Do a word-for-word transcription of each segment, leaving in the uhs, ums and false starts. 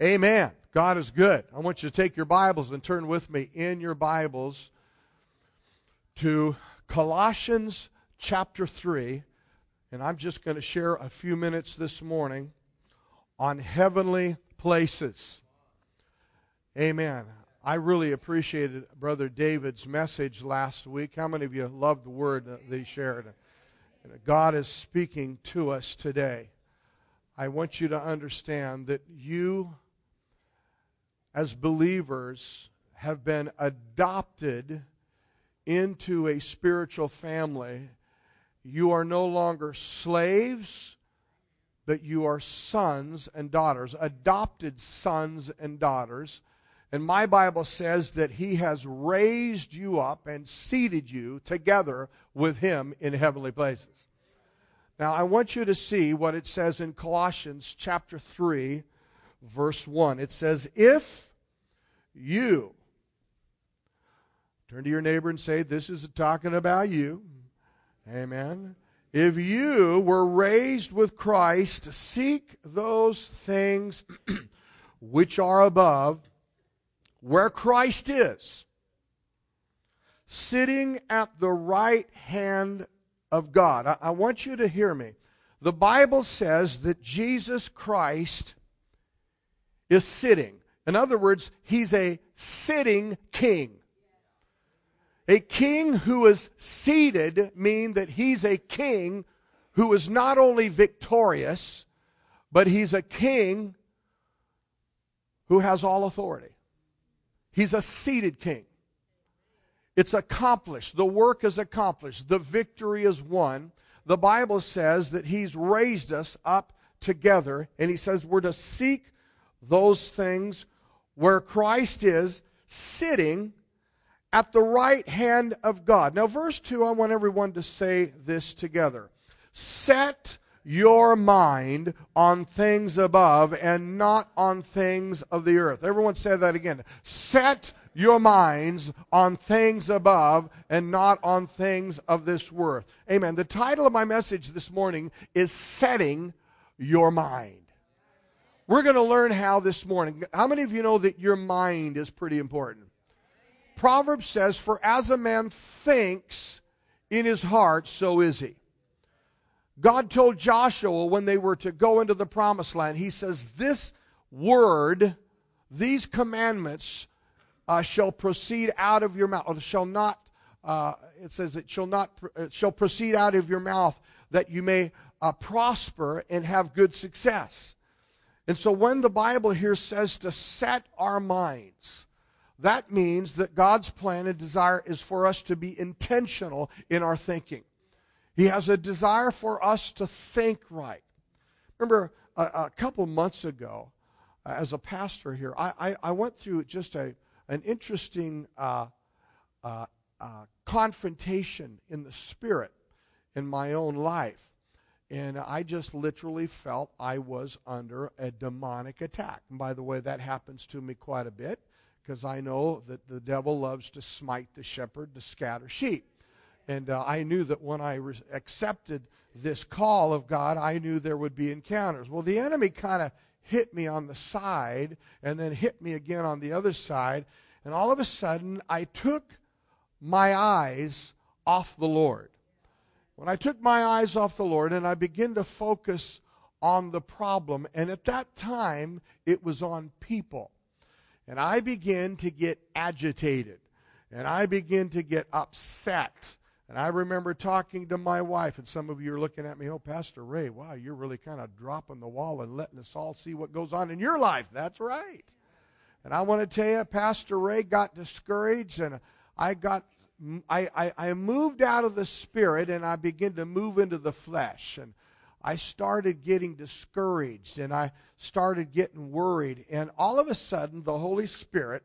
Amen. God is good. I want you to take your Bibles and turn with me in your Bibles to Colossians chapter three. And I'm just going to share a few minutes this morning on heavenly places. Amen. I really appreciated Brother David's message last week. How many of you loved the word that he shared? God is speaking to us today. I want you to understand that you, as believers, have been adopted into a spiritual family. You are no longer slaves, but you are sons and daughters, adopted sons and daughters. And my Bible says that He has raised you up and seated you together with Him in heavenly places. Now, I want you to see what it says in Colossians chapter three, verse one. It says, if you, turn to your neighbor and say, this is talking about you. Amen. If you were raised with Christ, seek those things which are above, where Christ is, sitting at the right hand of God. I, I want you to hear me. The Bible says that Jesus Christ is sitting. In other words, He's a sitting king. A king who is seated means that He's a king who is not only victorious, but He's a king who has all authority. He's a seated king. It's accomplished. The work is accomplished. The victory is won. The Bible says that He's raised us up together, and He says we're to seek those things where Christ is sitting at the right hand of God. Now, verse two, I want everyone to say this together. Set your mind on things above and not on things of the earth. Everyone say that again. Set your minds on things above and not on things of this world. Amen. The title of my message this morning is Setting Your Mind. We're going to learn how this morning. How many of you know that your mind is pretty important? Proverbs says, for as a man thinks in his heart, so is he. God told Joshua when they were to go into the promised land, He says, this word, these commandments uh, shall proceed out of your mouth, or shall not, uh, it says it shall not, it shall proceed out of your mouth that you may uh, prosper and have good success. And so when the Bible here says to set our minds, that means that God's plan and desire is for us to be intentional in our thinking. He has a desire for us to think right. Remember, a, a couple months ago, uh, as a pastor here, I, I, I went through just a an interesting uh, uh, uh, confrontation in the spirit in my own life. And I just literally felt I was under a demonic attack. And by the way, that happens to me quite a bit because I know that the devil loves to smite the shepherd, to scatter sheep. And uh, I knew that when I re- accepted this call of God, I knew there would be encounters. Well, the enemy kind of hit me on the side and then hit me again on the other side. And all of a sudden, I took my eyes off the Lord. When I took my eyes off the Lord and I began to focus on the problem, and at that time, it was on people. And I began to get agitated. And I began to get upset. And I remember talking to my wife, and some of you are looking at me, oh, Pastor Ray, wow, you're really kind of dropping the wall and letting us all see what goes on in your life. That's right. And I want to tell you, Pastor Ray got discouraged, and I got, I, I, I moved out of the spirit, and I began to move into the flesh. And I started getting discouraged, and I started getting worried. And all of a sudden, the Holy Spirit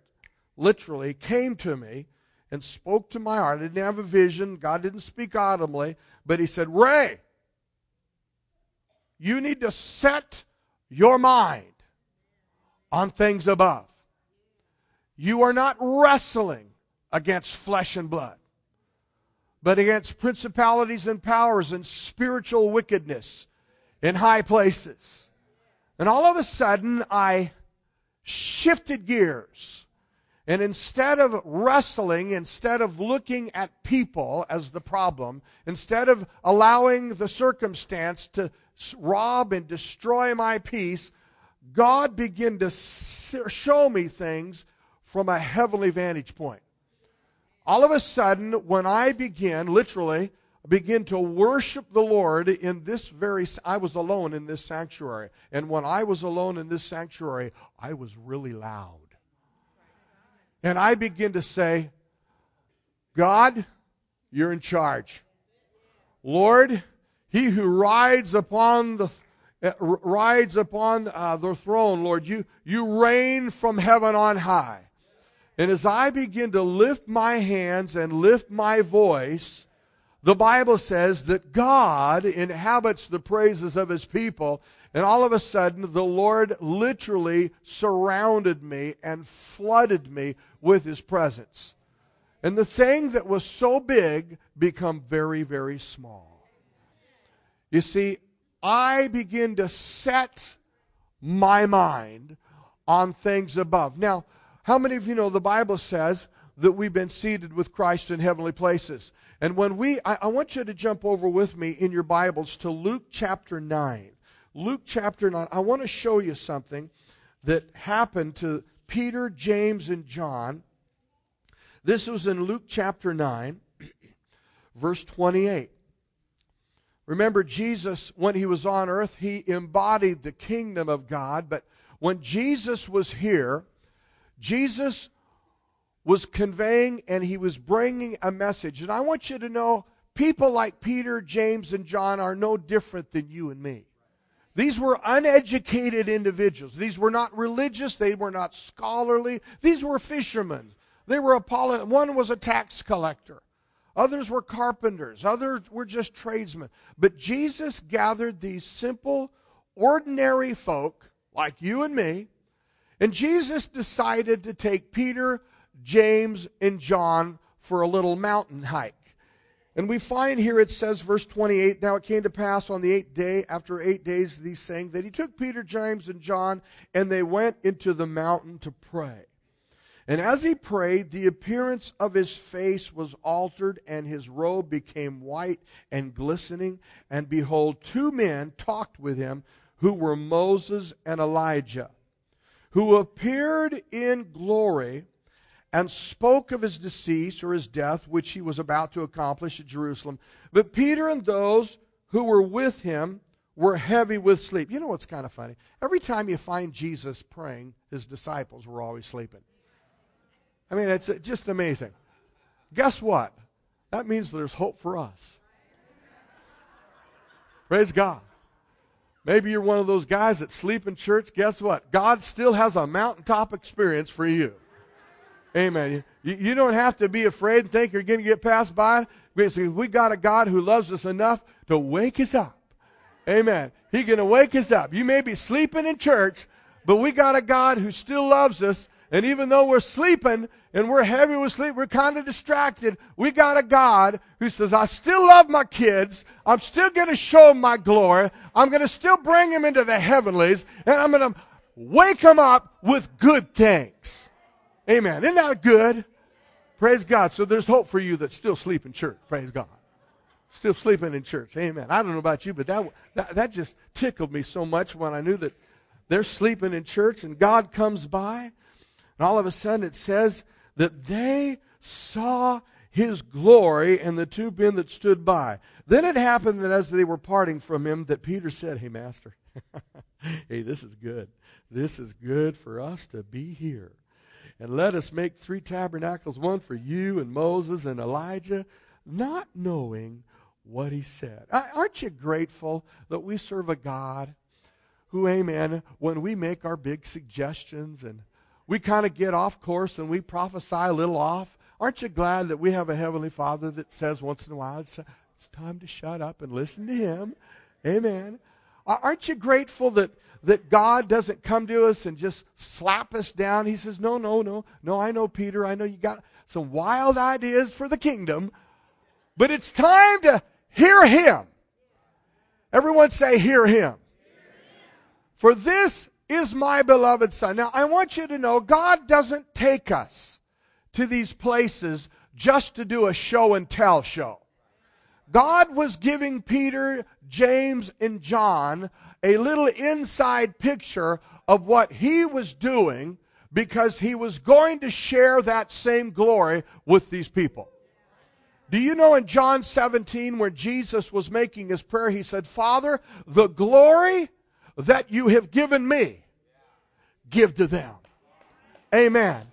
literally came to me and spoke to my heart. I didn't have a vision. God didn't speak audibly. But He said, Ray, you need to set your mind on things above. You are not wrestling against flesh and blood, but against principalities and powers and spiritual wickedness in high places. And all of a sudden, I shifted gears. And instead of wrestling, instead of looking at people as the problem, instead of allowing the circumstance to rob and destroy my peace, God began to show me things from a heavenly vantage point. All of a sudden, when I began, literally, begin to worship the Lord in this very, I was alone in this sanctuary. And when I was alone in this sanctuary, I was really loud. And I begin to say, God, you're in charge. Lord, he who rides upon the uh, rides upon uh, the throne, Lord, you, you reign from heaven on high. And as I begin to lift my hands and lift my voice, the Bible says that God inhabits the praises of his people. And all of a sudden, the Lord literally surrounded me and flooded me with his presence. And the thing that was so big become very, very small. You see, I begin to set my mind on things above. Now, how many of you know the Bible says that we've been seated with Christ in heavenly places? And when we, I, I want you to jump over with me in your Bibles to Luke chapter nine. Luke chapter nine, I want to show you something that happened to Peter, James, and John. This was in Luke chapter nine, verse twenty-eight. Remember, Jesus, when he was on earth, he embodied the kingdom of God. But when Jesus was here, Jesus was conveying and he was bringing a message. And I want you to know, people like Peter, James, and John are no different than you and me. These were uneducated individuals. These were not religious. They were not scholarly. These were fishermen. They were apollo. One was a tax collector. Others were carpenters. Others were just tradesmen. But Jesus gathered these simple, ordinary folk like you and me, and Jesus decided to take Peter, James, and John for a little mountain hike. And we find here it says, verse twenty-eight, now it came to pass on the eighth day, after eight days of these things, that he took Peter, James, and John, and they went into the mountain to pray. And as he prayed, the appearance of his face was altered, and his robe became white and glistening. And behold, two men talked with him, who were Moses and Elijah, who appeared in glory and spoke of his decease or his death, which he was about to accomplish at Jerusalem. But Peter and those who were with him were heavy with sleep. You know what's kind of funny? Every time you find Jesus praying, his disciples were always sleeping. I mean, it's just amazing. Guess what? That means there's hope for us. Praise God. Maybe you're one of those guys that sleep in church. Guess what? God still has a mountaintop experience for you. Amen. You, you don't have to be afraid and think you're going to get passed by. Basically, we got a God who loves us enough to wake us up. Amen. He's going to wake us up. You may be sleeping in church, but we got a God who still loves us. And even though we're sleeping and we're heavy with sleep, we're kind of distracted, we got a God who says, I still love my kids. I'm still going to show them my glory. I'm going to still bring them into the heavenlies. And I'm going to wake them up with good things. Amen. Isn't that good? Praise God. So there's hope for you that's still sleeping in church. Praise God. Still sleeping in church. Amen. I don't know about you, but that, that that just tickled me so much when I knew that they're sleeping in church and God comes by. And all of a sudden it says that they saw his glory and the two men that stood by. Then it happened that as they were parting from him that Peter said, hey, Master, hey, this is good. This is good for us to be here. And let us make three tabernacles, one for you and Moses and Elijah, not knowing what he said. Aren't you grateful that we serve a God who, amen, when we make our big suggestions and we kind of get off course and we prophesy a little off, aren't you glad that we have a Heavenly Father that says once in a while, it's, it's time to shut up and listen to him? Amen. Aren't you grateful that that God doesn't come to us and just slap us down? He says, no, no, no. No, I know, Peter. I know you got some wild ideas for the kingdom, but it's time to hear him. Everyone say, hear him. Hear him. For this is my beloved son. Now, I want you to know God doesn't take us to these places just to do a show and tell show. God was giving Peter, James, and John a little inside picture of what he was doing because he was going to share that same glory with these people. Do you know in John seventeen, where Jesus was making his prayer, he said, Father, the glory that you have given me, give to them. Amen.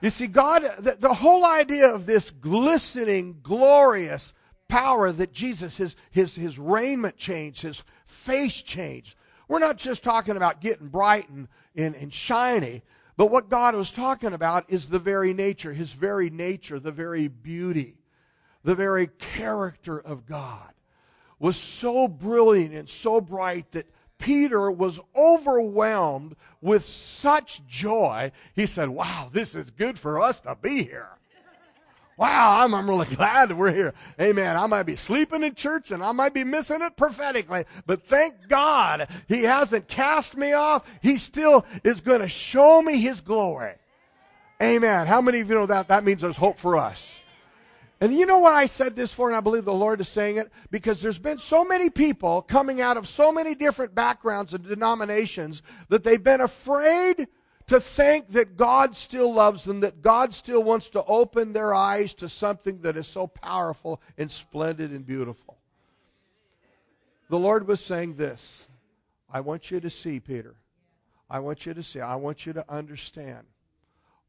You see, God, the, the whole idea of this glistening, glorious power that Jesus, his, his, his raiment changed, his face changed. We're not just talking about getting bright and, and, and shiny, but what God was talking about is the very nature, his very nature, the very beauty, the very character of God was so brilliant and so bright that Peter was overwhelmed with such joy. He said, wow, this is good for us to be here. Wow, I'm, I'm really glad that we're here. Amen. I might be sleeping in church and I might be missing it prophetically, but thank God he hasn't cast me off. He still is going to show me his glory. Amen. How many of you know that? That means there's hope for us. And you know what I said this for, and I believe the Lord is saying it, because there's been so many people coming out of so many different backgrounds and denominations that they've been afraid to think that God still loves them, that God still wants to open their eyes to something that is so powerful and splendid and beautiful. The Lord was saying this, I want you to see, Peter. I want you to see. I want you to understand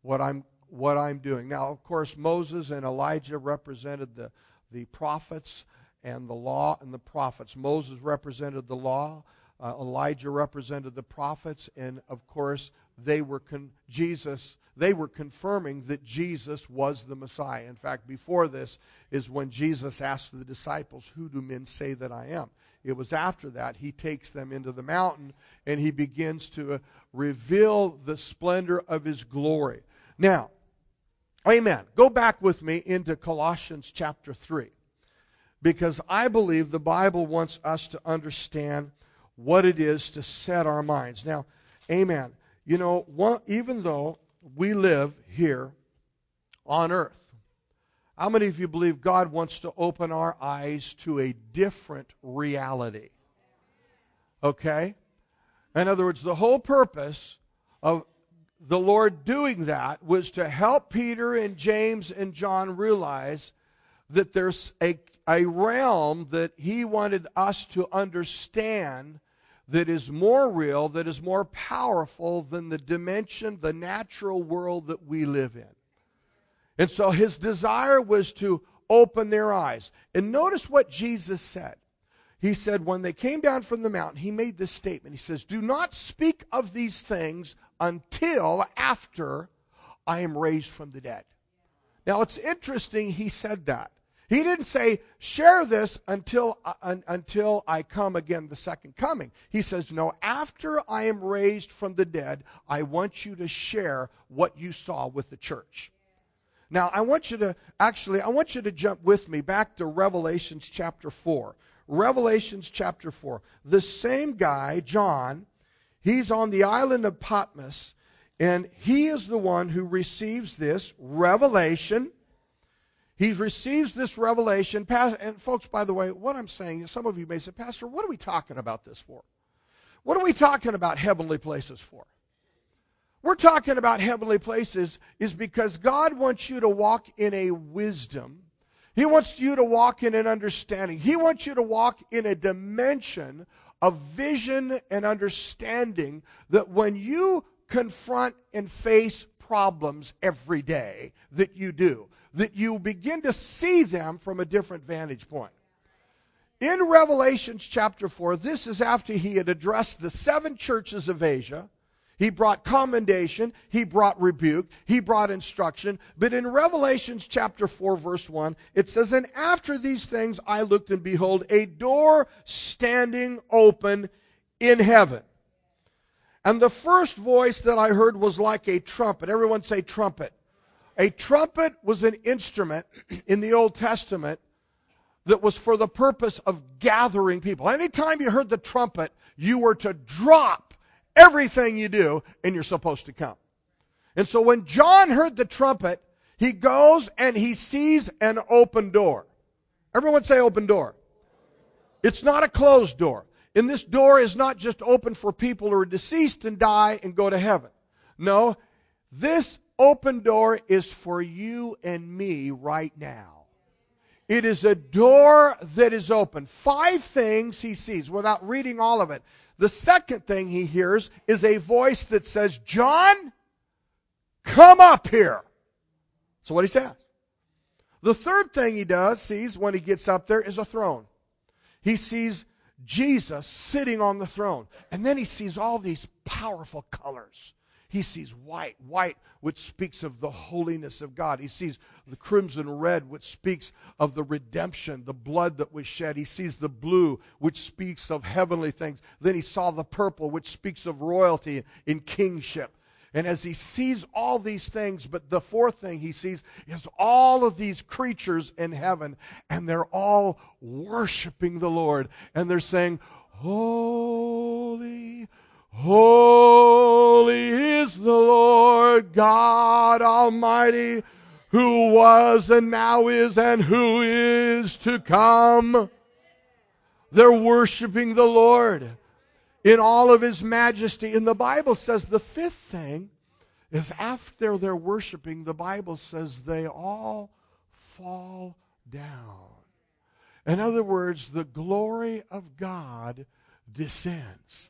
what I'm what I'm doing. Now, of course, Moses and Elijah represented the, the prophets and the law and the prophets. Moses represented the law. Uh, Elijah represented the prophets. And, of course, they were con- Jesus. They were confirming that Jesus was the Messiah. In fact, before this is when Jesus asked the disciples, who do men say that I am? It was after that he takes them into the mountain and he begins to uh, reveal the splendor of his glory. Now, amen. Go back with me into Colossians chapter three, because I believe the Bible wants us to understand what it is to set our minds. Now, amen. You know, one, even though we live here on earth, how many of you believe God wants to open our eyes to a different reality? Okay? In other words, the whole purpose of the Lord doing that was to help Peter and James and John realize that there's a, a realm that he wanted us to understand that is more real, that is more powerful than the dimension, the natural world that we live in. And so his desire was to open their eyes. And notice what Jesus said. He said, when they came down from the mountain, he made this statement. He says, do not speak of these things until after I am raised from the dead. Now, it's interesting he said that. He didn't say, share this until, uh, until I come again, the second coming. He says, no, after I am raised from the dead, I want you to share what you saw with the church. Now, I want you to, actually, I want you to jump with me back to Revelation chapter four. Revelation chapter four. The same guy, John, he's on the island of Patmos, and he is the one who receives this revelation. He receives this revelation. And folks, by the way, what I'm saying is some of you may say, Pastor, what are we talking about this for? What are we talking about heavenly places for? We're talking about heavenly places is because God wants you to walk in a wisdom. He wants you to walk in an understanding. He wants you to walk in a dimension of vision and understanding that when you confront and face problems every day that you do, that you begin to see them from a different vantage point. In Revelation chapter four, this is after he had addressed the seven churches of Asia. He brought commendation, he brought rebuke, he brought instruction. But in Revelation chapter four, verse one, it says, and after these things I looked, and behold, a door standing open in heaven. And the first voice that I heard was like a trumpet. Everyone say trumpet. A trumpet was an instrument in the Old Testament that was for the purpose of gathering people. Anytime you heard the trumpet, you were to drop everything you do, and you're supposed to come. And so when John heard the trumpet, he goes and he sees an open door. Everyone say open door. It's not a closed door. And this door is not just open for people who are deceased and die and go to heaven. No, this open door is for you and me right now. It is a door that is open. Five things he sees without reading all of it. The second thing he hears is a voice that says, John, come up here. That's what he says. The third thing he does, sees when he gets up there, is a throne. He sees Jesus sitting on the throne. And then he sees all these powerful colors. He sees white, white, which speaks of the holiness of God. He sees the crimson red, which speaks of the redemption, the blood that was shed. He sees the blue, which speaks of heavenly things. Then he saw the purple, which speaks of royalty and kingship. And as he sees all these things, but the fourth thing he sees is all of these creatures in heaven, and they're all worshiping the Lord. And they're saying, holy, holy is the Lord God Almighty, who was and now is and who is to come. They're worshiping the Lord in all of His majesty. And the Bible says the fifth thing is after they're worshiping, the Bible says they all fall down. In other words, the glory of God descends.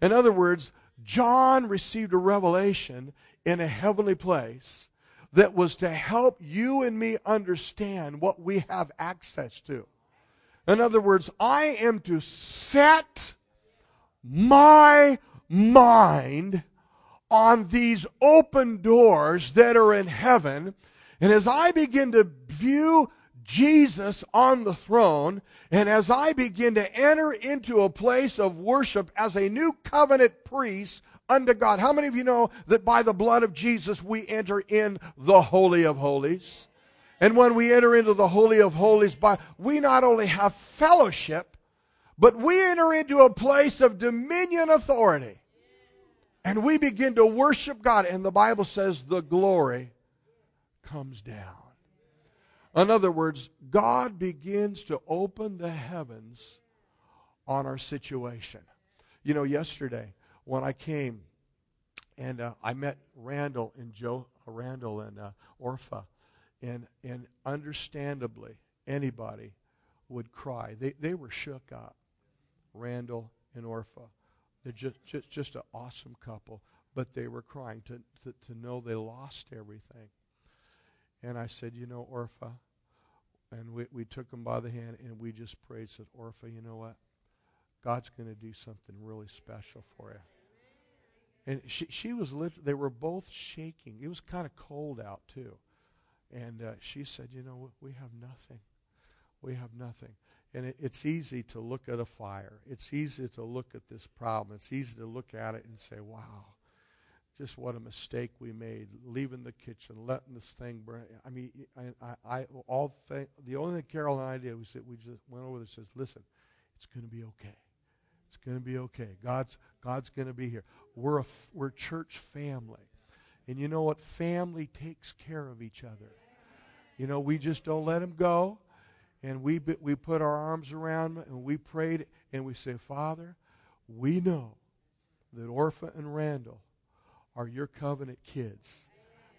In other words, John received a revelation in a heavenly place that was to help you and me understand what we have access to. In other words, I am to set my mind on these open doors that are in heaven. And as I begin to view Jesus on the throne, and as I begin to enter into a place of worship as a new covenant priest unto God. How many of you know that by the blood of Jesus we enter in the Holy of Holies? And when we enter into the Holy of Holies, by we not only have fellowship, but we enter into a place of dominion authority. And we begin to worship God. And the Bible says the glory comes down. In other words, God begins to open the heavens on our situation. You know, yesterday when I came and uh, I met Randall and Joe, Randall and uh, Orpha, and and understandably anybody would cry. They they were shook up. Randall and Orpha, they're just just, just an awesome couple, but they were crying to to, to know they lost everything. And I said, you know, Orpha, and we, we took him by the hand and we just prayed, said, Orpha, you know what? God's going to do something really special for you. And she she was literally, they were both shaking. It was kind of cold out too. And uh, she said, you know, we have nothing. We have nothing. And it, it's easy to look at a fire. It's easy to look at this problem. It's easy to look at it and say, wow. Just what a mistake we made, leaving the kitchen, letting this thing burn. I mean, I, I, I all thing, the only thing Carol and I did was that we just went over there and says, listen, it's going to be okay. It's going to be okay. God's God's going to be here. We're a we're a church family, and you know what? Family takes care of each other. You know, we just don't let them go, and we we put our arms around them and we prayed and we say, Father, we know that Orpha and Randall are your covenant kids.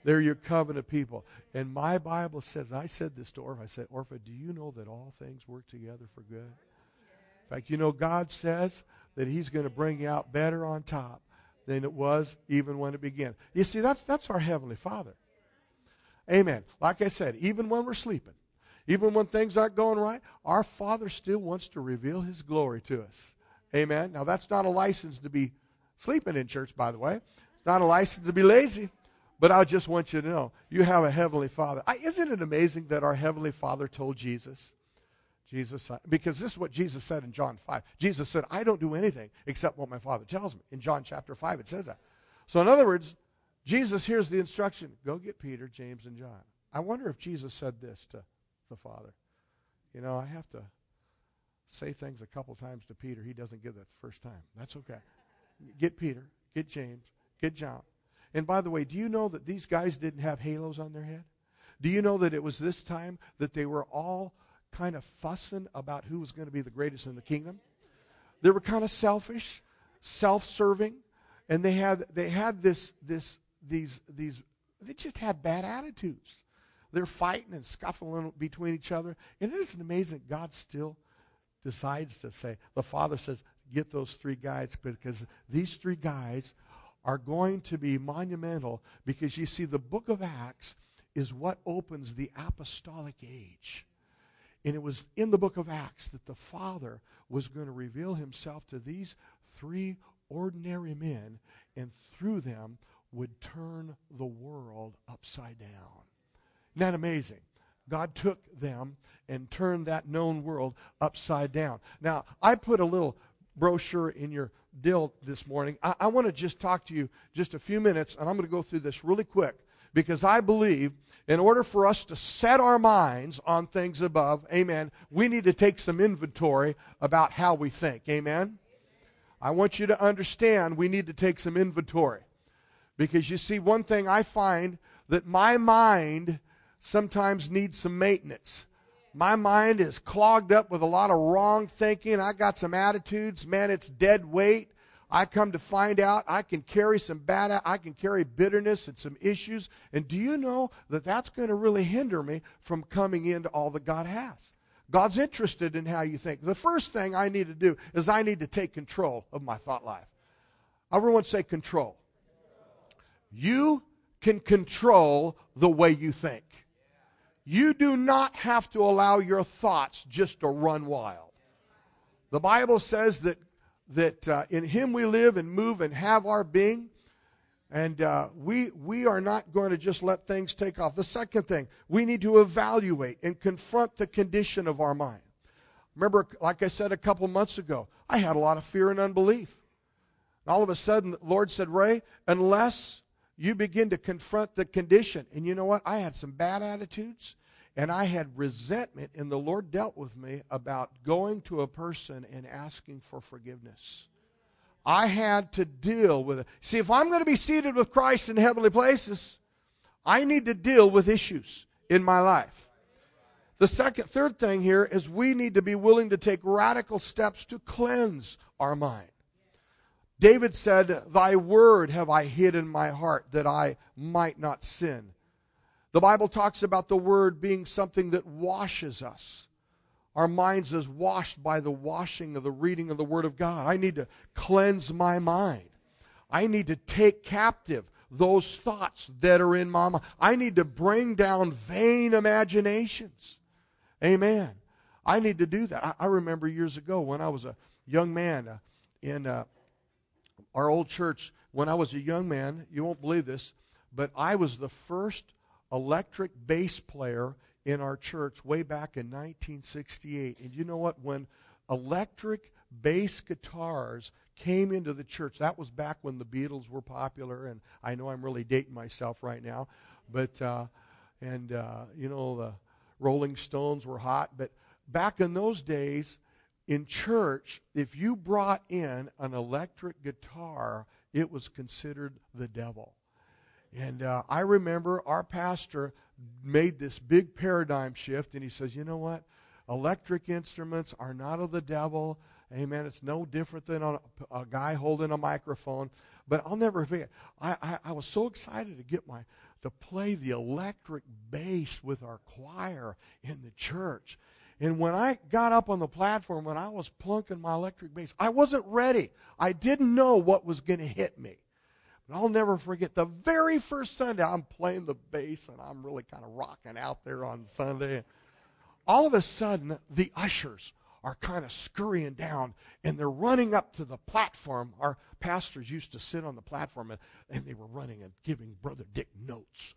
They're your covenant people. And my Bible says, I said this to Orpha, I said, Orpha, do you know that all things work together for good? In fact, you know, God says that He's going to bring you out better on top than it was even when it began. You see, that's that's our Heavenly Father. Amen. Like I said, even when we're sleeping, even when things aren't going right, our Father still wants to reveal His glory to us. Amen. Now, that's not a license to be sleeping in church, by the way. Not a license to be lazy, but I just want you to know, you have a Heavenly Father. I, isn't it amazing that our Heavenly Father told Jesus, Jesus, because this is what Jesus said in John five. Jesus said, I don't do anything except what my Father tells me. In John chapter five, it says that. So in other words, Jesus hears the instruction, go get Peter, James, and John. I wonder if Jesus said this to the Father. You know, I have to say things a couple times to Peter. He doesn't get that the first time. That's okay. Get Peter, Get James. Get John. And by the way, do you know that these guys didn't have halos on their head? Do you know that it was this time that they were all kind of fussing about who was going to be the greatest in the kingdom? They were kind of selfish, self-serving, and they had they had this this these these they just had bad attitudes. They're fighting and scuffling between each other. And isn't it amazing that God still decides to say, the Father says, get those three guys, because these three guys are going to be monumental, because you see, the book of Acts is what opens the apostolic age. And it was in the book of Acts that the Father was going to reveal himself to these three ordinary men, and through them would turn the world upside down. Isn't that amazing? God took them and turned that known world upside down. Now, I put a little brochure in your deal this morning. I, I want to just talk to you just a few minutes, and I'm going to go through this really quick, because I believe in order for us to set our minds on things above, amen, we need to take some inventory about how we think, amen? I want you to understand we need to take some inventory, because you see, one thing I find that my mind sometimes needs some maintenance. My mind is clogged up with a lot of wrong thinking. I got some attitudes, man, it's dead weight. I come to find out I can carry some bad, I can carry bitterness and some issues. And do you know that that's going to really hinder me from coming into all that God has? God's interested in how you think. The first thing I need to do is I need to take control of my thought life. Everyone say control. You can control the way you think. You do not have to allow your thoughts just to run wild. The Bible says that that uh, in him we live and move and have our being, and uh, we we are not going to just let things take off. The second thing, we need to evaluate and confront the condition of our mind. Remember, like I said a couple months ago, I had a lot of fear and unbelief. And all of a sudden, the Lord said, Ray, unless you begin to confront the condition. And you know what? I had some bad attitudes, and I had resentment, and the Lord dealt with me about going to a person and asking for forgiveness. I had to deal with it. See, if I'm going to be seated with Christ in heavenly places, I need to deal with issues in my life. The second, third thing here is we need to be willing to take radical steps to cleanse our mind. David said, thy word have I hid in my heart that I might not sin. The Bible talks about the word being something that washes us. Our minds is washed by the washing of the reading of the word of God. I need to cleanse my mind. I need to take captive those thoughts that are in my mind. I need to bring down vain imaginations. Amen. I need to do that. I, I remember years ago when I was a young man uh, in... Uh, Our old church, when I was a young man, you won't believe this, but I was the first electric bass player in our church way back in nineteen sixty-eight. And you know what? When electric bass guitars came into the church, that was back when the Beatles were popular, and I know I'm really dating myself right now, but, uh, and, uh, you know, the Rolling Stones were hot, but back in those days, in church, if you brought in an electric guitar, it was considered the devil. And uh, I remember our pastor made this big paradigm shift, and he says, you know what? Electric instruments are not of the devil. Amen. It's no different than a, a guy holding a microphone. But I'll never forget. I, I, I was so excited to get my to play the electric bass with our choir in the church. And when I got up on the platform, when I was plunking my electric bass, I wasn't ready. I didn't know what was going to hit me. But I'll never forget the very first Sunday, I'm playing the bass, and I'm really kind of rocking out there on Sunday. All of a sudden, the ushers are kind of scurrying down, and they're running up to the platform. Our pastors used to sit on the platform, and, and they were running and giving Brother Dick notes.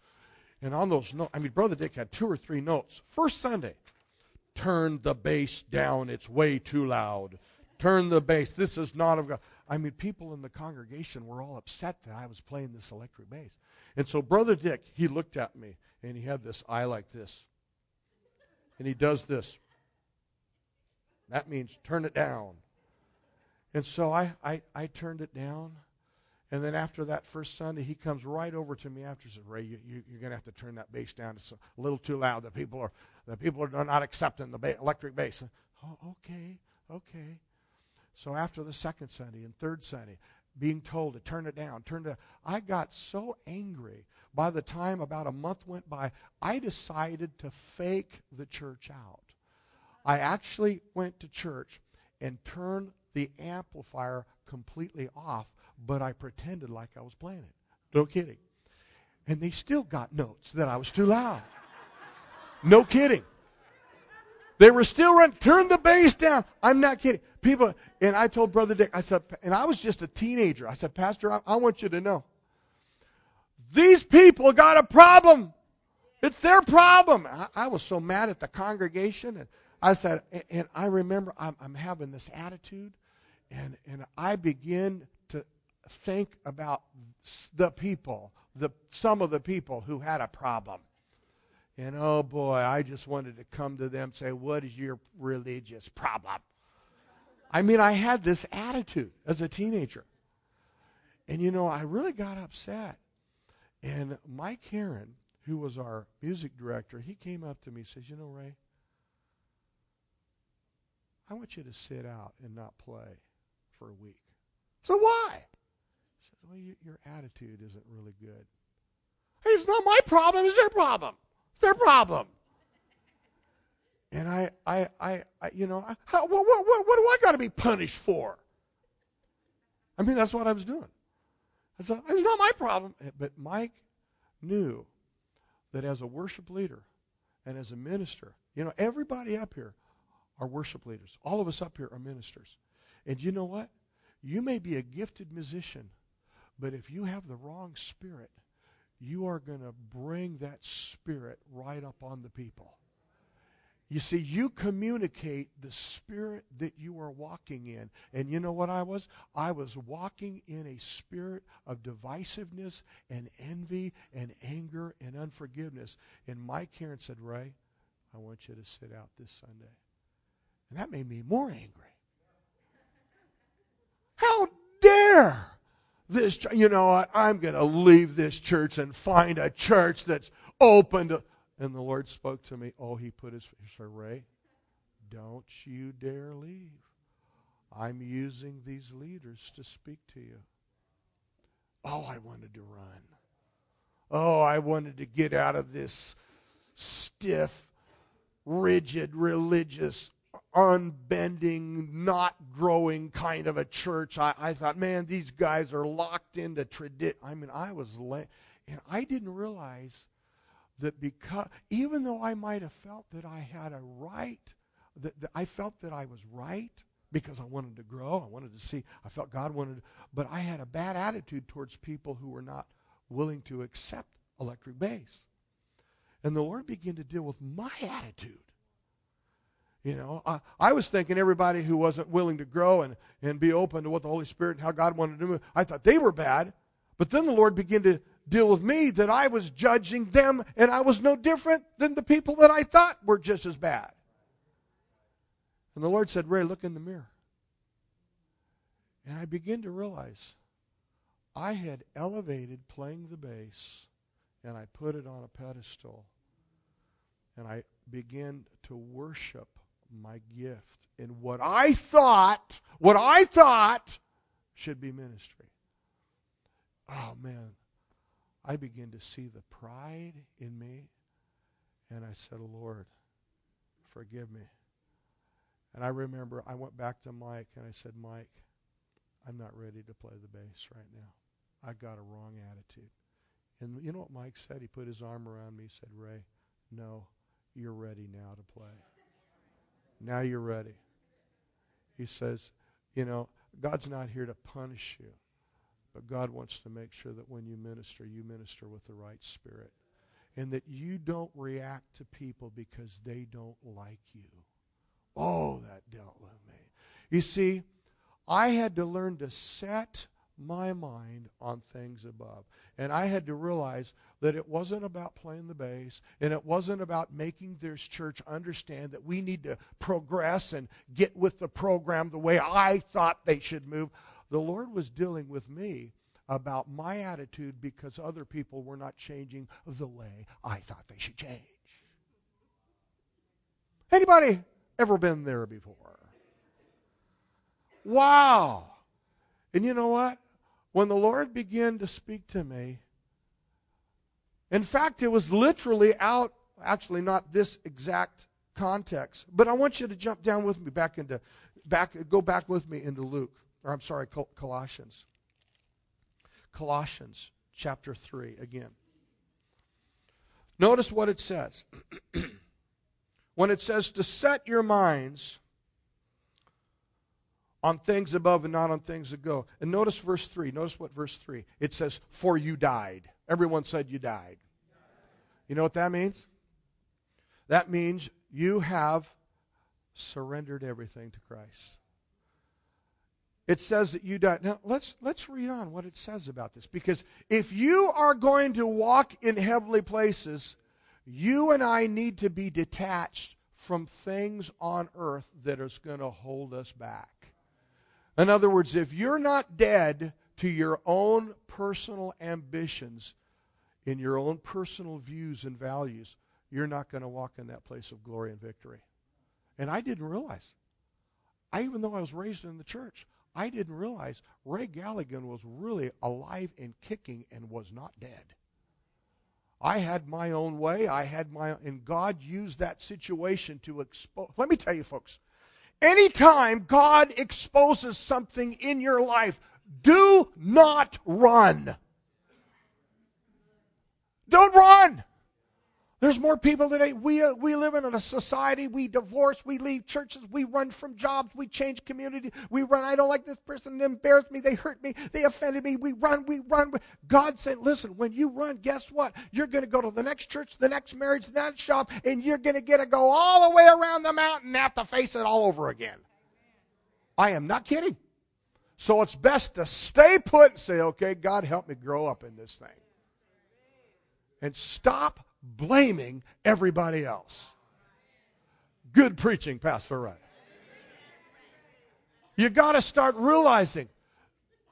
And on those notes, I mean, Brother Dick had two or three notes. First Sunday, turn the bass down. It's way too loud. Turn the bass. This is not of God. I mean, people in the congregation were all upset that I was playing this electric bass. And so Brother Dick, he looked at me, and he had this eye like this. And he does this. That means turn it down. And so I, I, I turned it down, And then after that first Sunday, he comes right over to me after and says, Ray, you, you, you're going to have to turn that bass down. It's a little too loud. The people are the people are not accepting the ba- electric bass. And, oh, okay, okay. So after the second Sunday and third Sunday, being told to turn it down, turn it down. I got so angry. By the time about a month went by, I decided to fake the church out. I actually went to church and turned the amplifier completely off, but I pretended like I was playing it. No kidding. And they still got notes that I was too loud. No kidding. They were still running, turn the bass down. I'm not kidding. People, and I told Brother Dick, I said, and I was just a teenager. I said, Pastor, I, I want you to know, these people got a problem. It's their problem. I, I was so mad at the congregation. And I said, and, and I remember I'm, I'm having this attitude. And, and I begin to think about the people, the some of the people who had a problem. And, oh, boy, I just wanted to come to them and say, what is your religious problem? I mean, I had this attitude as a teenager. And, you know, I really got upset. And Mike Heron, who was our music director, he came up to me and says, you know, Ray, I want you to sit out and not play for a week. So why? He says, well, you, your attitude isn't really good. Hey, it's not my problem. It's their problem. Their problem. And I, I, I, I you know, I, how, what, what, what, what do I got to be punished for? I mean, that's what I was doing. I said, it's not my problem. But Mike knew that as a worship leader and as a minister, you know, everybody up here are worship leaders. All of us up here are ministers. And you know what? You may be a gifted musician, but if you have the wrong spirit, you are going to bring that spirit right up on the people. You see, you communicate the spirit that you are walking in. And you know what I was? I was walking in a spirit of divisiveness and envy and anger and unforgiveness. And Mike Heron said, Ray, I want you to sit out this Sunday. And that made me more angry. How dare! This, you know, I, I'm going to leave this church and find a church that's open to. And the Lord spoke to me. Oh, he put his, he said, Ray, don't you dare leave. I'm using these leaders to speak to you. Oh, I wanted to run. Oh, I wanted to get out of this stiff, rigid, religious, unbending, not growing kind of a church. I, I thought, man, these guys are locked into tradition. I mean, I was late, and I didn't realize that because, even though I might have felt that I had a right, that, that I felt that I was right because I wanted to grow, I wanted to see, I felt God wanted, but I had a bad attitude towards people who were not willing to accept electric bass. And the Lord began to deal with my attitude. You know, I, I was thinking everybody who wasn't willing to grow and, and be open to what the Holy Spirit and how God wanted to do, I thought they were bad. But then the Lord began to deal with me that I was judging them, and I was no different than the people that I thought were just as bad. And the Lord said, Ray, look in the mirror. And I began to realize I had elevated playing the bass, and I put it on a pedestal, and I began to worship my gift and what I thought, what I thought should be ministry. Oh, man. I began to see the pride in me, and I said, Lord, forgive me. And I remember I went back to Mike, and I said, Mike, I'm not ready to play the bass right now. I got a wrong attitude. And you know what Mike said? He put his arm around me and said, Ray, no, you're ready now to play. Now you're ready. He says, you know, God's not here to punish you, but God wants to make sure that when you minister, you minister with the right spirit, and that you don't react to people because they don't like you. Oh, that dealt with me. You see, I had to learn to set my mind on things above. And I had to realize that it wasn't about playing the bass, and it wasn't about making this church understand that we need to progress and get with the program the way I thought they should move. The Lord was dealing with me about my attitude because other people were not changing the way I thought they should change. Anybody ever been there before? Wow. And you know what? When the Lord began to speak to me, in fact, it was literally out, actually not this exact context, but I want you to jump down with me back into, back, go back with me into Luke, or I'm sorry, Col- Colossians. Colossians chapter three again. Notice what it says. When it says to set your minds on things above and not on things ago. And notice verse three. Notice what verse three. It says, for you died. Everyone said you died. You know what that means? That means you have surrendered everything to Christ. It says that you died. Now, let's, let's read on what it says about this. Because if you are going to walk in heavenly places, you and I need to be detached from things on earth that is going to hold us back. In other words, if you're not dead to your own personal ambitions and your own personal views and values, you're not going to walk in that place of glory and victory. And I didn't realize. I, even though I was raised in the church, I didn't realize Ray Galligan was really alive and kicking and was not dead. I had my own way. I had my own, and God used that situation to expose. Let me tell you, folks. Anytime God exposes something in your life, do not run. Don't run. There's more people today. We, uh, we live in a society. We divorce. We leave churches. We run from jobs. We change community. We run. I don't like this person. They embarrassed me. They hurt me. They offended me. We run. We run. God said, listen, when you run, guess what? You're going to go to the next church, the next marriage, the next shop, and you're going to get to go all the way around the mountain and have to face it all over again. I am not kidding. So it's best to stay put and say, okay, God, help me grow up in this thing. And stop blaming everybody else. Good preaching, Pastor Ray. You got to start realizing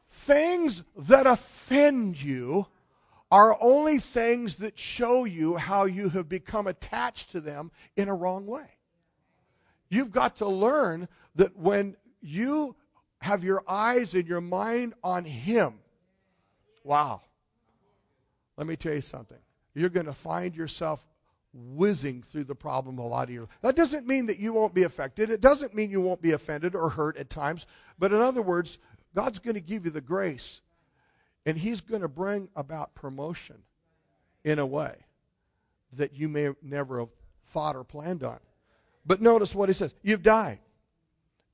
things that offend you are only things that show you how you have become attached to them in a wrong way. You've got to learn that when you have your eyes and your mind on Him, wow, let me tell you something. You're going to find yourself whizzing through the problem a lot of you. That doesn't mean that you won't be affected. It doesn't mean you won't be offended or hurt at times. But in other words, God's going to give you the grace, and He's going to bring about promotion in a way that you may have never have thought or planned on. But notice what He says. You've died,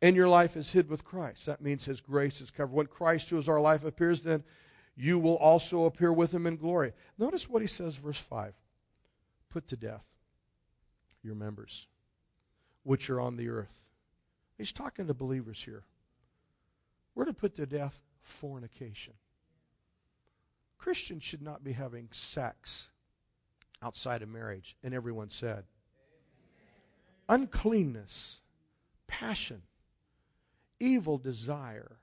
and your life is hid with Christ. That means His grace is covered. When Christ, who is our life, appears, then you will also appear with Him in glory. Notice what He says, verse five. Put to death your members, which are on the earth. He's talking to believers here. We're to put to death fornication. Christians should not be having sex outside of marriage, and everyone said. Uncleanness, passion, evil desire,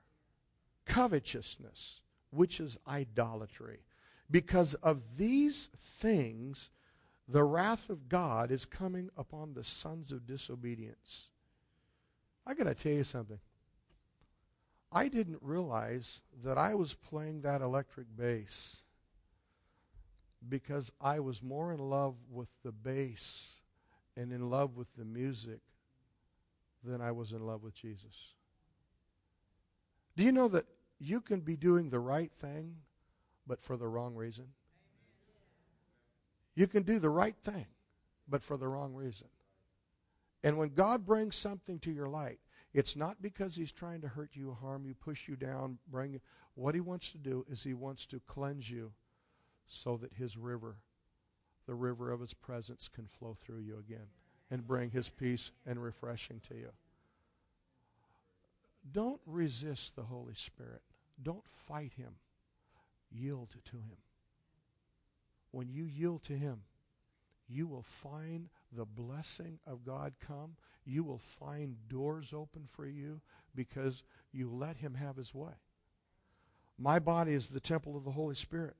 covetousness, which is idolatry. Because of these things, the wrath of God is coming upon the sons of disobedience. I got to tell you something. I didn't realize that I was playing that electric bass because I was more in love with the bass and in love with the music than I was in love with Jesus. Do you know that you can be doing the right thing, but for the wrong reason? You can do the right thing, but for the wrong reason. And when God brings something to your light, it's not because He's trying to hurt you, harm you, push you down, bring you. What He wants to do is He wants to cleanse you so that His river, the river of His presence, can flow through you again and bring His peace and refreshing to you. Don't resist the Holy Spirit. Don't fight Him. Yield to Him. When you yield to Him, you will find the blessing of God come. You will find doors open for you because you let Him have His way. My body is the temple of the Holy Spirit.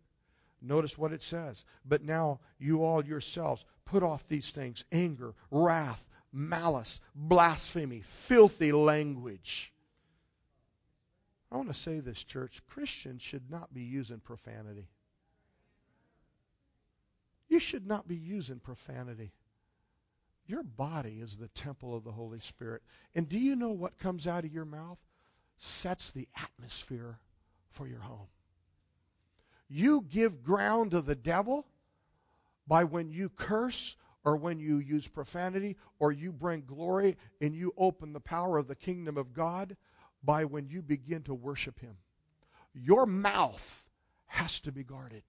Notice what it says. But now you all yourselves put off these things: anger, wrath, malice, blasphemy, filthy language. I want to say this, church. Christians should not be using profanity. You should not be using profanity. Your body is the temple of the Holy Spirit. And do you know what comes out of your mouth sets the atmosphere for your home? You give ground to the devil by when you curse or when you use profanity, or you bring glory and you open the power of the kingdom of God by when you begin to worship Him. Your mouth has to be guarded.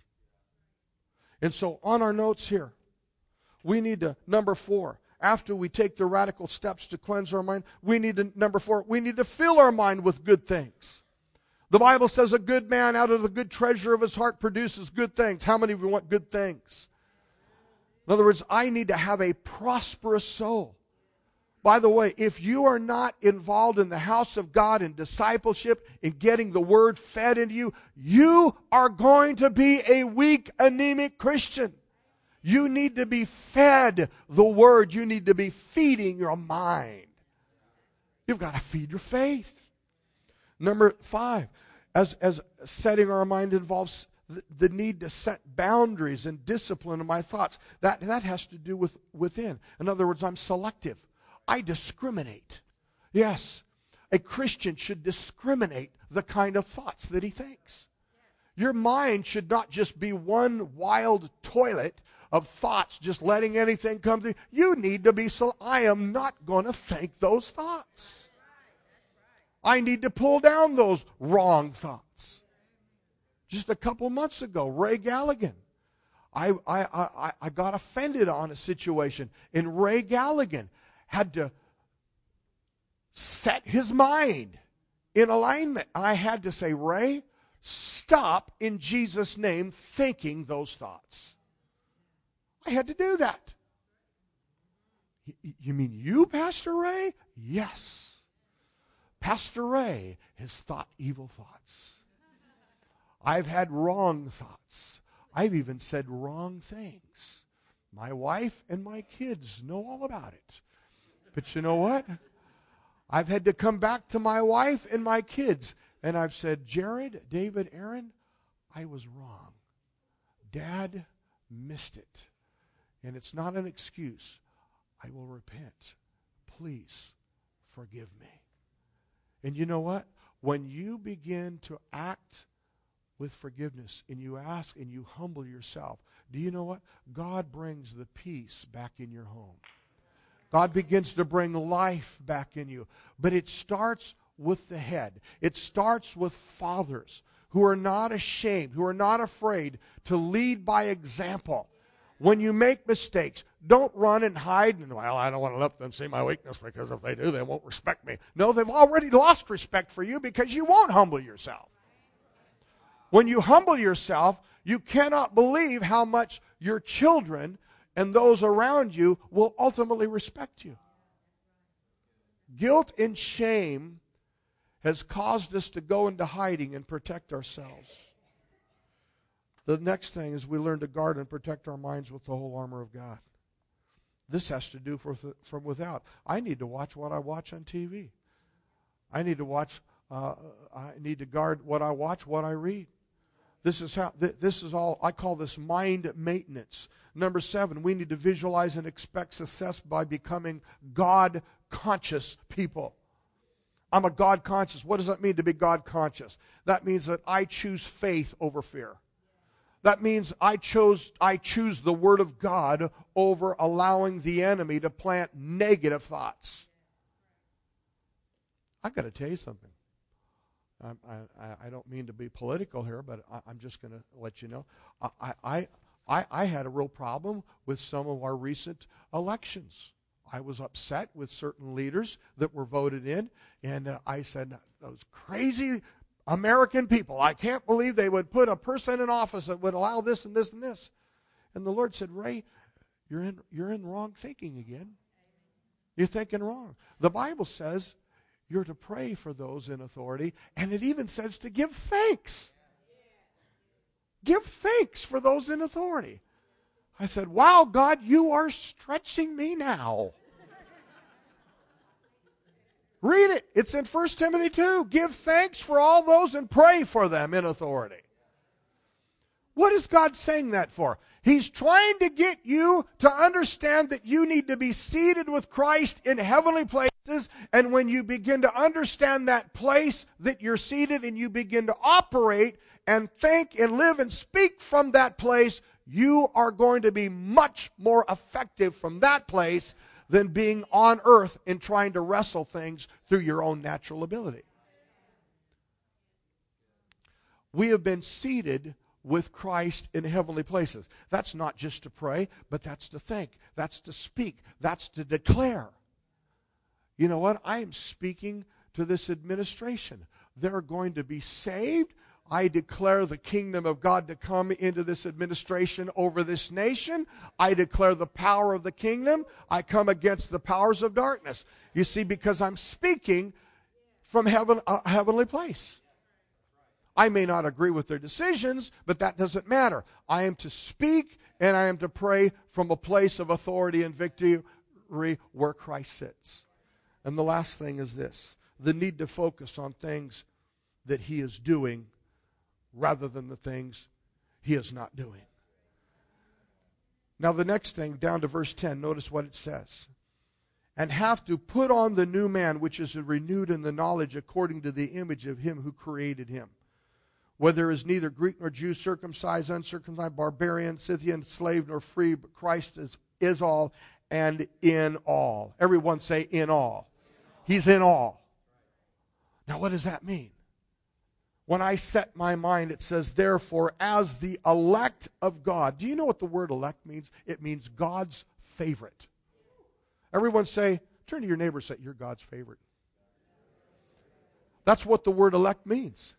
And so on our notes here, we need to, number four, after we take the radical steps to cleanse our mind, we need to, number four, we need to fill our mind with good things. The Bible says a good man out of the good treasure of his heart produces good things. How many of you want good things? In other words, I need to have a prosperous soul. By the way, if you are not involved in the house of God, in discipleship, in getting the word fed into you, you are going to be a weak, anemic Christian. You need to be fed the word. You need to be feeding your mind. You've got to feed your faith. Number five, as, as setting our mind involves the, the need to set boundaries and discipline in my thoughts. That, that has to do with within. In other words, I'm selective. I discriminate. Yes, a Christian should discriminate the kind of thoughts that he thinks. Your mind should not just be one wild toilet of thoughts, just letting anything come through. You need to be, so I am not going to think those thoughts. I need to pull down those wrong thoughts. Just a couple months ago, Ray Galligan, I, I, I, I got offended on a situation, and Ray Galligan had to set his mind in alignment. I had to say, Ray, stop in Jesus' name thinking those thoughts. I had to do that. You mean you, Pastor Ray? Yes. Pastor Ray has thought evil thoughts. I've had wrong thoughts. I've even said wrong things. My wife and my kids know all about it. But you know what? I've had to come back to my wife and my kids, and I've said, Jared, David, Aaron, I was wrong. Dad missed it. And it's not an excuse. I will repent. Please forgive me. And you know what? When you begin to act with forgiveness and you ask and you humble yourself, do you know what? God brings the peace back in your home. God begins to bring life back in you. But it starts with the head. It starts with fathers who are not ashamed, who are not afraid to lead by example. When you make mistakes, don't run and hide. And, well, I don't want to let them see my weakness because if they do, they won't respect me. No, they've already lost respect for you because you won't humble yourself. When you humble yourself, you cannot believe how much your children and those around you will ultimately respect you. Guilt and shame has caused us to go into hiding and protect ourselves. The next thing is we learn to guard and protect our minds with the whole armor of God. This has to do for, from without. I need to watch what I watch on T V. I need to watch. Uh, I need to guard what I watch, what I read. This is how. Th- this is all. I call this mind maintenance. Number seven. We need to visualize and expect success by becoming God-conscious people. I'm a God-conscious. What does that mean to be God-conscious? That means that I choose faith over fear. That means I chose, I choose the Word of God over allowing the enemy to plant negative thoughts. I've got to tell you something. I, I, I don't mean to be political here, but I, I'm just going to let you know. I, I, I, I had a real problem with some of our recent elections. I was upset with certain leaders that were voted in, and uh, I said, those crazy American people, I can't believe they would put a person in office that would allow this and this and this. And the Lord said, Ray, you're in, you're in wrong thinking again. You're thinking wrong. The Bible says you're to pray for those in authority, and it even says to give thanks. Yeah. Give thanks for those in authority. I said, wow, God, you are stretching me now. Read it. It's in First Timothy two. Give thanks for all those and pray for them in authority. What is God saying that for? He's trying to get you to understand that you need to be seated with Christ in heavenly places, and when you begin to understand that place that you're seated and you begin to operate and think and live and speak from that place, you are going to be much more effective from that place than being on earth and trying to wrestle things through your own natural ability. We have been seated with Christ in heavenly places. That's not just to pray, but that's to think, that's to speak, that's to declare. You know what? I am speaking to this administration. They're going to be saved. I declare the kingdom of God to come into this administration over this nation. I declare the power of the kingdom. I come against the powers of darkness. You see, because I'm speaking from heaven, a heavenly place. I may not agree with their decisions, but that doesn't matter. I am to speak and I am to pray from a place of authority and victory where Christ sits. And the last thing is this, the need to focus on things that He is doing rather than the things He is not doing. Now the next thing, down to verse ten, notice what it says. And have to put on the new man, which is renewed in the knowledge according to the image of Him who created him. Whether there is neither Greek nor Jew, circumcised, uncircumcised, barbarian, Scythian, slave nor free, but Christ is, is all and in all. Everyone say, in all. In all. He's in all. Now what does that mean? When I set my mind, it says, therefore, as the elect of God. Do you know what the word elect means? It means God's favorite. Everyone say, turn to your neighbor and say, you're God's favorite. That's what the word elect means.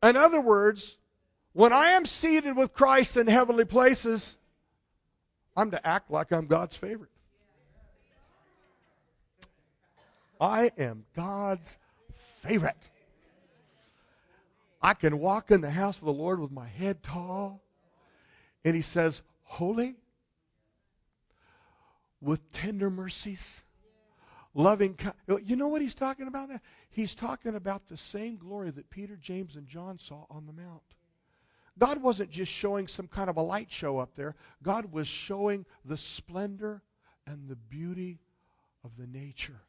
In other words, when I am seated with Christ in heavenly places, I'm to act like I'm God's favorite. I am God's favorite. I can walk in the house of the Lord with my head tall. And He says, holy, with tender mercies, loving. You know what He's talking about there? He's talking about the same glory that Peter, James, and John saw on the mount. God wasn't just showing some kind of a light show up there. God was showing the splendor and the beauty of the nature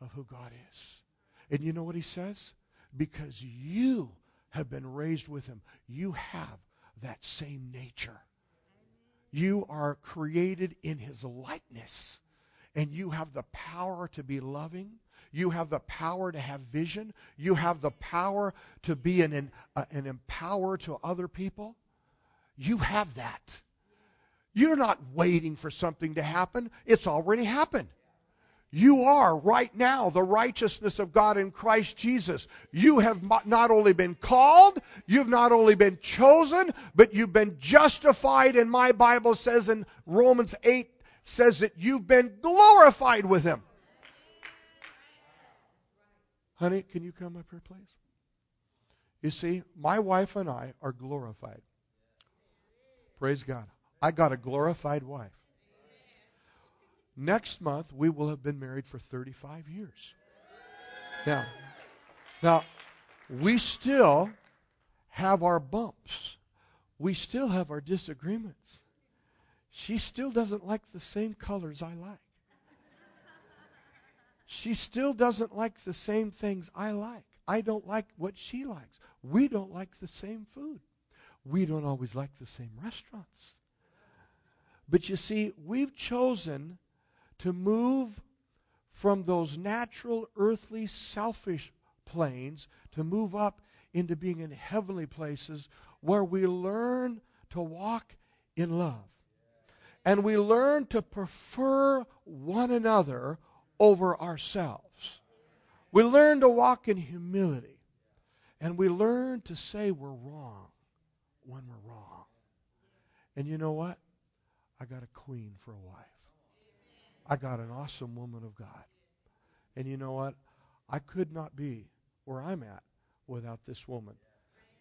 of who God is. And you know what He says? Because you have been raised with Him. You have that same nature. You are created in His likeness. And you have the power to be loving. You have the power to have vision. You have the power to be an, an, uh, an empower to other people. You have that. You're not waiting for something to happen. It's already happened. You are right now the righteousness of God in Christ Jesus. You have not only been called, you've not only been chosen, but you've been justified. And my Bible says in Romans eight, says that you've been glorified with Him. Honey, can you come up here, please? You see, my wife and I are glorified. Praise God. I got a glorified wife. Next month, we will have been married for thirty-five years. Now, now, we still have our bumps. We still have our disagreements. She still doesn't like the same colors I like. She still doesn't like the same things I like. I don't like what she likes. We don't like the same food. We don't always like the same restaurants. But you see, we've chosen to move from those natural, earthly, selfish planes to move up into being in heavenly places where we learn to walk in love. And we learn to prefer one another over ourselves. We learn to walk in humility. And we learn to say we're wrong when we're wrong. And you know what? I got a queen for a wife. I got an awesome woman of God. And you know what? I could not be where I'm at without this woman.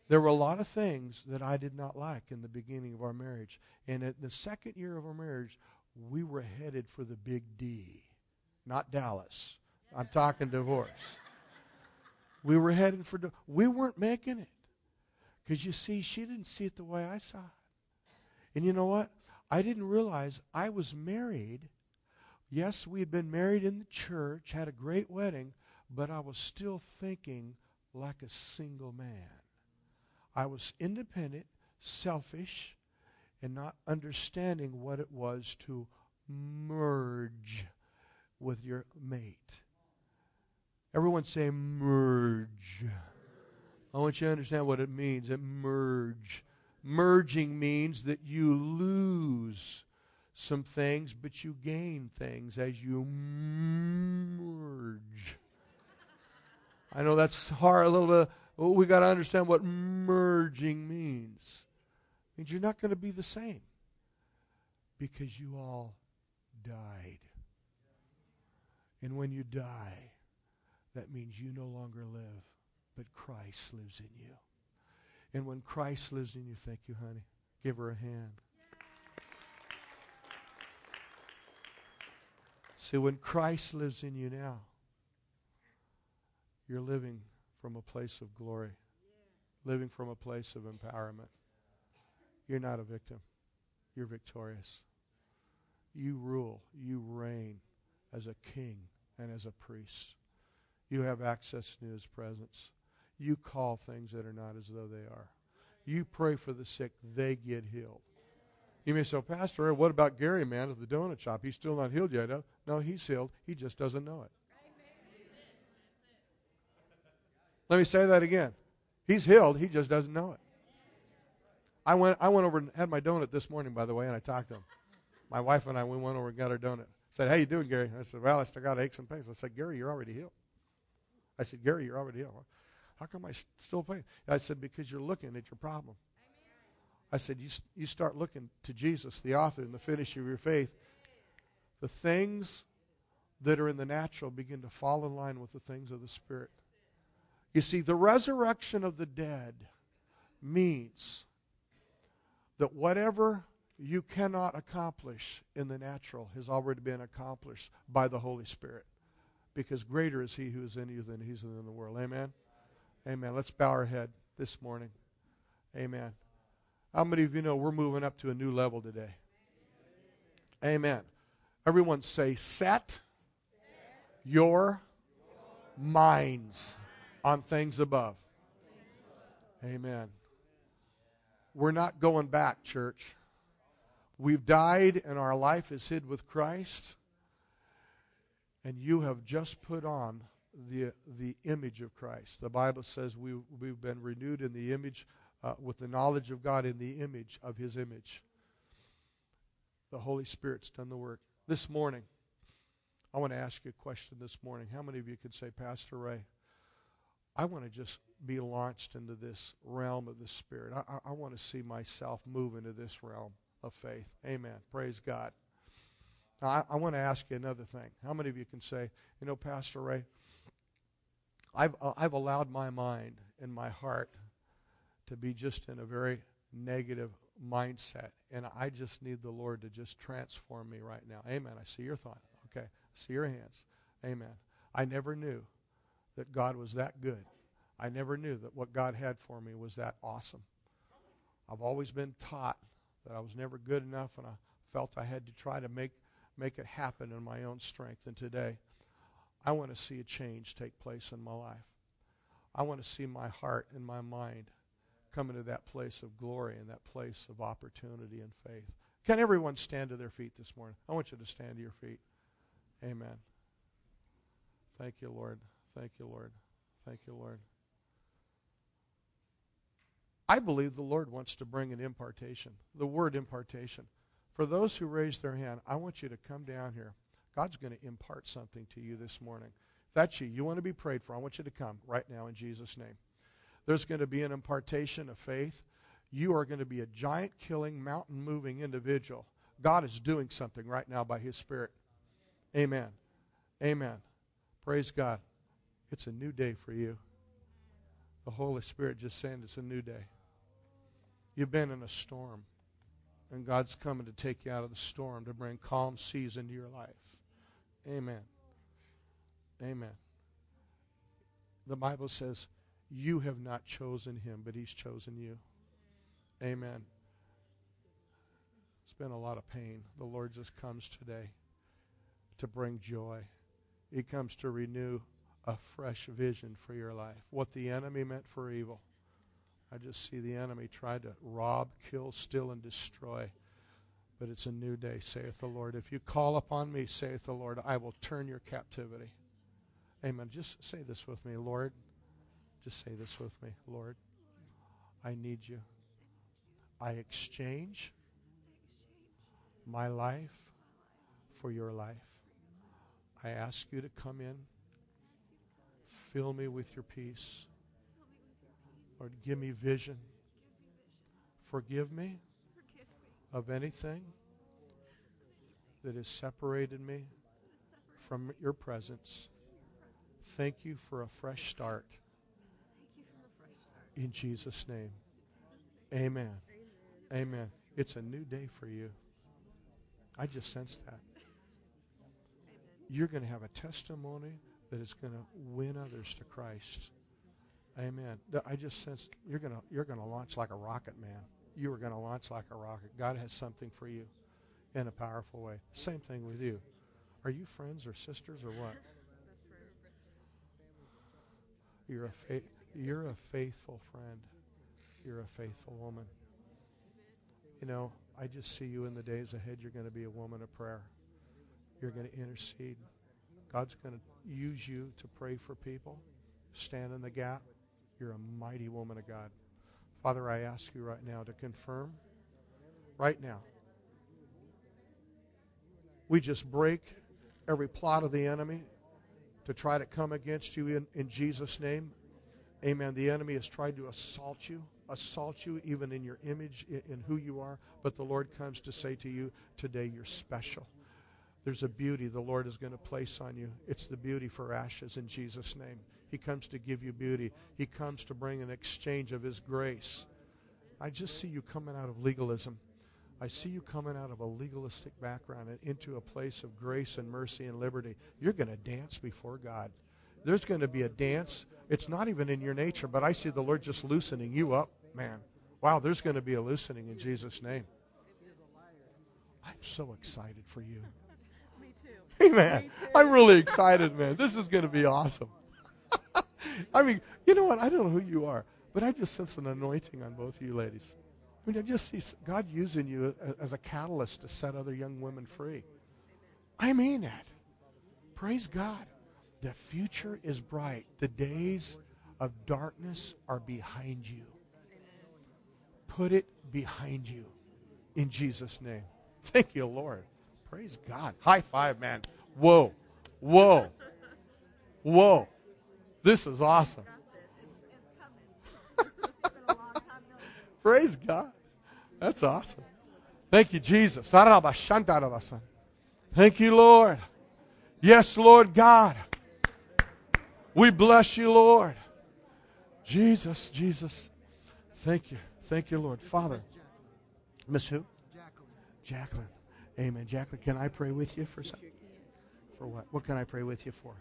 There were a lot of things that I did not like in the beginning of our marriage. And at the second year of our marriage, we were headed for the big D. Not Dallas. I'm talking divorce. We were headed for... We weren't making it. Because you see, she didn't see it the way I saw it. And you know what? I didn't realize I was married. Yes, we had been married in the church, had a great wedding, but I was still thinking like a single man. I was independent, selfish, and not understanding what it was to merge with your mate. Everyone say merge. I want you to understand what it means. It merge. Merging means that you lose some things, but you gain things as you merge. I know that's hard a little bit. Well, we got to understand what merging means. It means you're not going to be the same because you all died. And when you die, that means you no longer live, but Christ lives in you. And when Christ lives in you, thank you, honey. Give her a hand. See, when Christ lives in you now, you're living from a place of glory, living from a place of empowerment. You're not a victim. You're victorious. You rule. You reign as a king and as a priest. You have access to His presence. You call things that are not as though they are. You pray for the sick. They get healed. You may say, Pastor, what about Gary, man, at the donut shop? He's still not healed yet. No, he's healed. He just doesn't know it. Let me say that again. He's healed. He just doesn't know it. I went I went over and had my donut this morning, by the way, and I talked to him. My wife and I, we went over and got our donut. I said, how you doing, Gary? I said, well, I still got aches and pains. I said, Gary, you're already healed. I said, Gary, you're already healed. How come I still pain? I said, because you're looking at your problem. I said, you, you start looking to Jesus, the author and the finisher of your faith. The things that are in the natural begin to fall in line with the things of the Spirit. You see, the resurrection of the dead means that whatever you cannot accomplish in the natural has already been accomplished by the Holy Spirit. Because greater is He who is in you than He is in the world. Amen? Amen. Let's bow our head this morning. Amen. How many of you know we're moving up to a new level today? Amen. Everyone say, set your minds on things above. Amen. We're not going back, church. We've died and our life is hid with Christ. And you have just put on the the image of Christ. The Bible says we, we've been renewed in the image, uh, with the knowledge of God in the image of His image. The Holy Spirit's done the work. This morning, I want to ask you a question this morning. How many of you could say, Pastor Ray, I want to just be launched into this realm of the Spirit. I, I, I want to see myself move into this realm of faith. Amen. Praise God. Now, I, I want to ask you another thing. How many of you can say, you know, Pastor Ray, I've, uh, I've allowed my mind and my heart to be just in a very negative mindset, and I just need the Lord to just transform me right now. Amen. I see your thought. Okay. I see your hands. Amen. I never knew that God was that good. I never knew that what God had for me was that awesome. I've always been taught that I was never good enough, and I felt I had to try to make, make it happen in my own strength. And today, I want to see a change take place in my life. I want to see my heart and my mind come into that place of glory and that place of opportunity and faith. Can everyone stand to their feet this morning? I want you to stand to your feet. Amen. Thank you, Lord. Thank you, Lord. Thank you, Lord. I believe the Lord wants to bring an impartation, the word impartation. For those who raise their hand, I want you to come down here. God's going to impart something to you this morning. If that's you, you want to be prayed for, I want you to come right now in Jesus' name. There's going to be an impartation of faith. You are going to be a giant-killing, mountain-moving individual. God is doing something right now by His Spirit. Amen. Amen. Praise God. It's a new day for you. the Holy Spirit just saying it's a new day. You've been in a storm, and God's coming to take you out of the storm, to bring calm seas into your life. Amen. Amen. The Bible says, you have not chosen him, but he's chosen you. Amen. It's been a lot of pain. The Lord just comes today to bring joy. He comes to renew a fresh vision for your life. What the enemy meant for evil. I just see the enemy try to rob, kill, steal, and destroy. But it's a new day, saith the Lord. If you call upon me, saith the Lord, I will turn your captivity. Amen. Just say this with me, Lord. Just say this with me, Lord. I need you. I exchange my life for your life. I ask you to come in. Fill me with your peace. Lord, give me vision. Forgive me of anything that has separated me from your presence. Thank you for a fresh start. In Jesus' name. Amen. Amen. It's a new day for you. I just sense that. You're going to have a testimony that is going to win others to Christ. Amen. I just sense you're going to you're going to launch like a rocket, man. You are going to launch like a rocket. God has something for you in a powerful way. Same thing with you. Are you friends or sisters or what? You're a fa- you're a faithful friend. You're a faithful woman. You know, I just see you in the days ahead. You're going to be a woman of prayer. You're going to intercede. God's going to use you to pray for people. Stand in the gap. You're a mighty woman of God. Father, I ask you right now to confirm. Right now. We just break every plot of the enemy to try to come against you in, in Jesus' name. Amen. The enemy has tried to assault you. Assault you even in your image, in, in who you are. But the Lord comes to say to you, today you're special. There's a beauty the Lord is going to place on you. It's the beauty for ashes in Jesus' name. He comes to give you beauty. He comes to bring an exchange of his grace. I just see you coming out of legalism. I see you coming out of a legalistic background and into a place of grace and mercy and liberty. You're going to dance before God. There's going to be a dance. It's not even in your nature, but I see the Lord just loosening you up, man. Wow, there's going to be a loosening in Jesus' name. I'm so excited for you. Hey, man, I'm really excited, man. This is going to be awesome. I mean, you know what? I don't know who you are, but I just sense an anointing on both of you ladies. I mean, I just see God using you as a catalyst to set other young women free. I mean that. Praise God. The future is bright. The days of darkness are behind you. Put it behind you in Jesus' name. Thank you, Lord. Praise God. High five, man. Whoa. Whoa. Whoa. This is awesome. Praise God. That's awesome. Thank you, Jesus. Thank you, Lord. Yes, Lord God. We bless you, Lord. Jesus, Jesus. Thank you. Thank you, Lord. Father. Miss who? Jacqueline. Amen. Jacqueline, can I pray with you for something? For what? What can I pray with you for?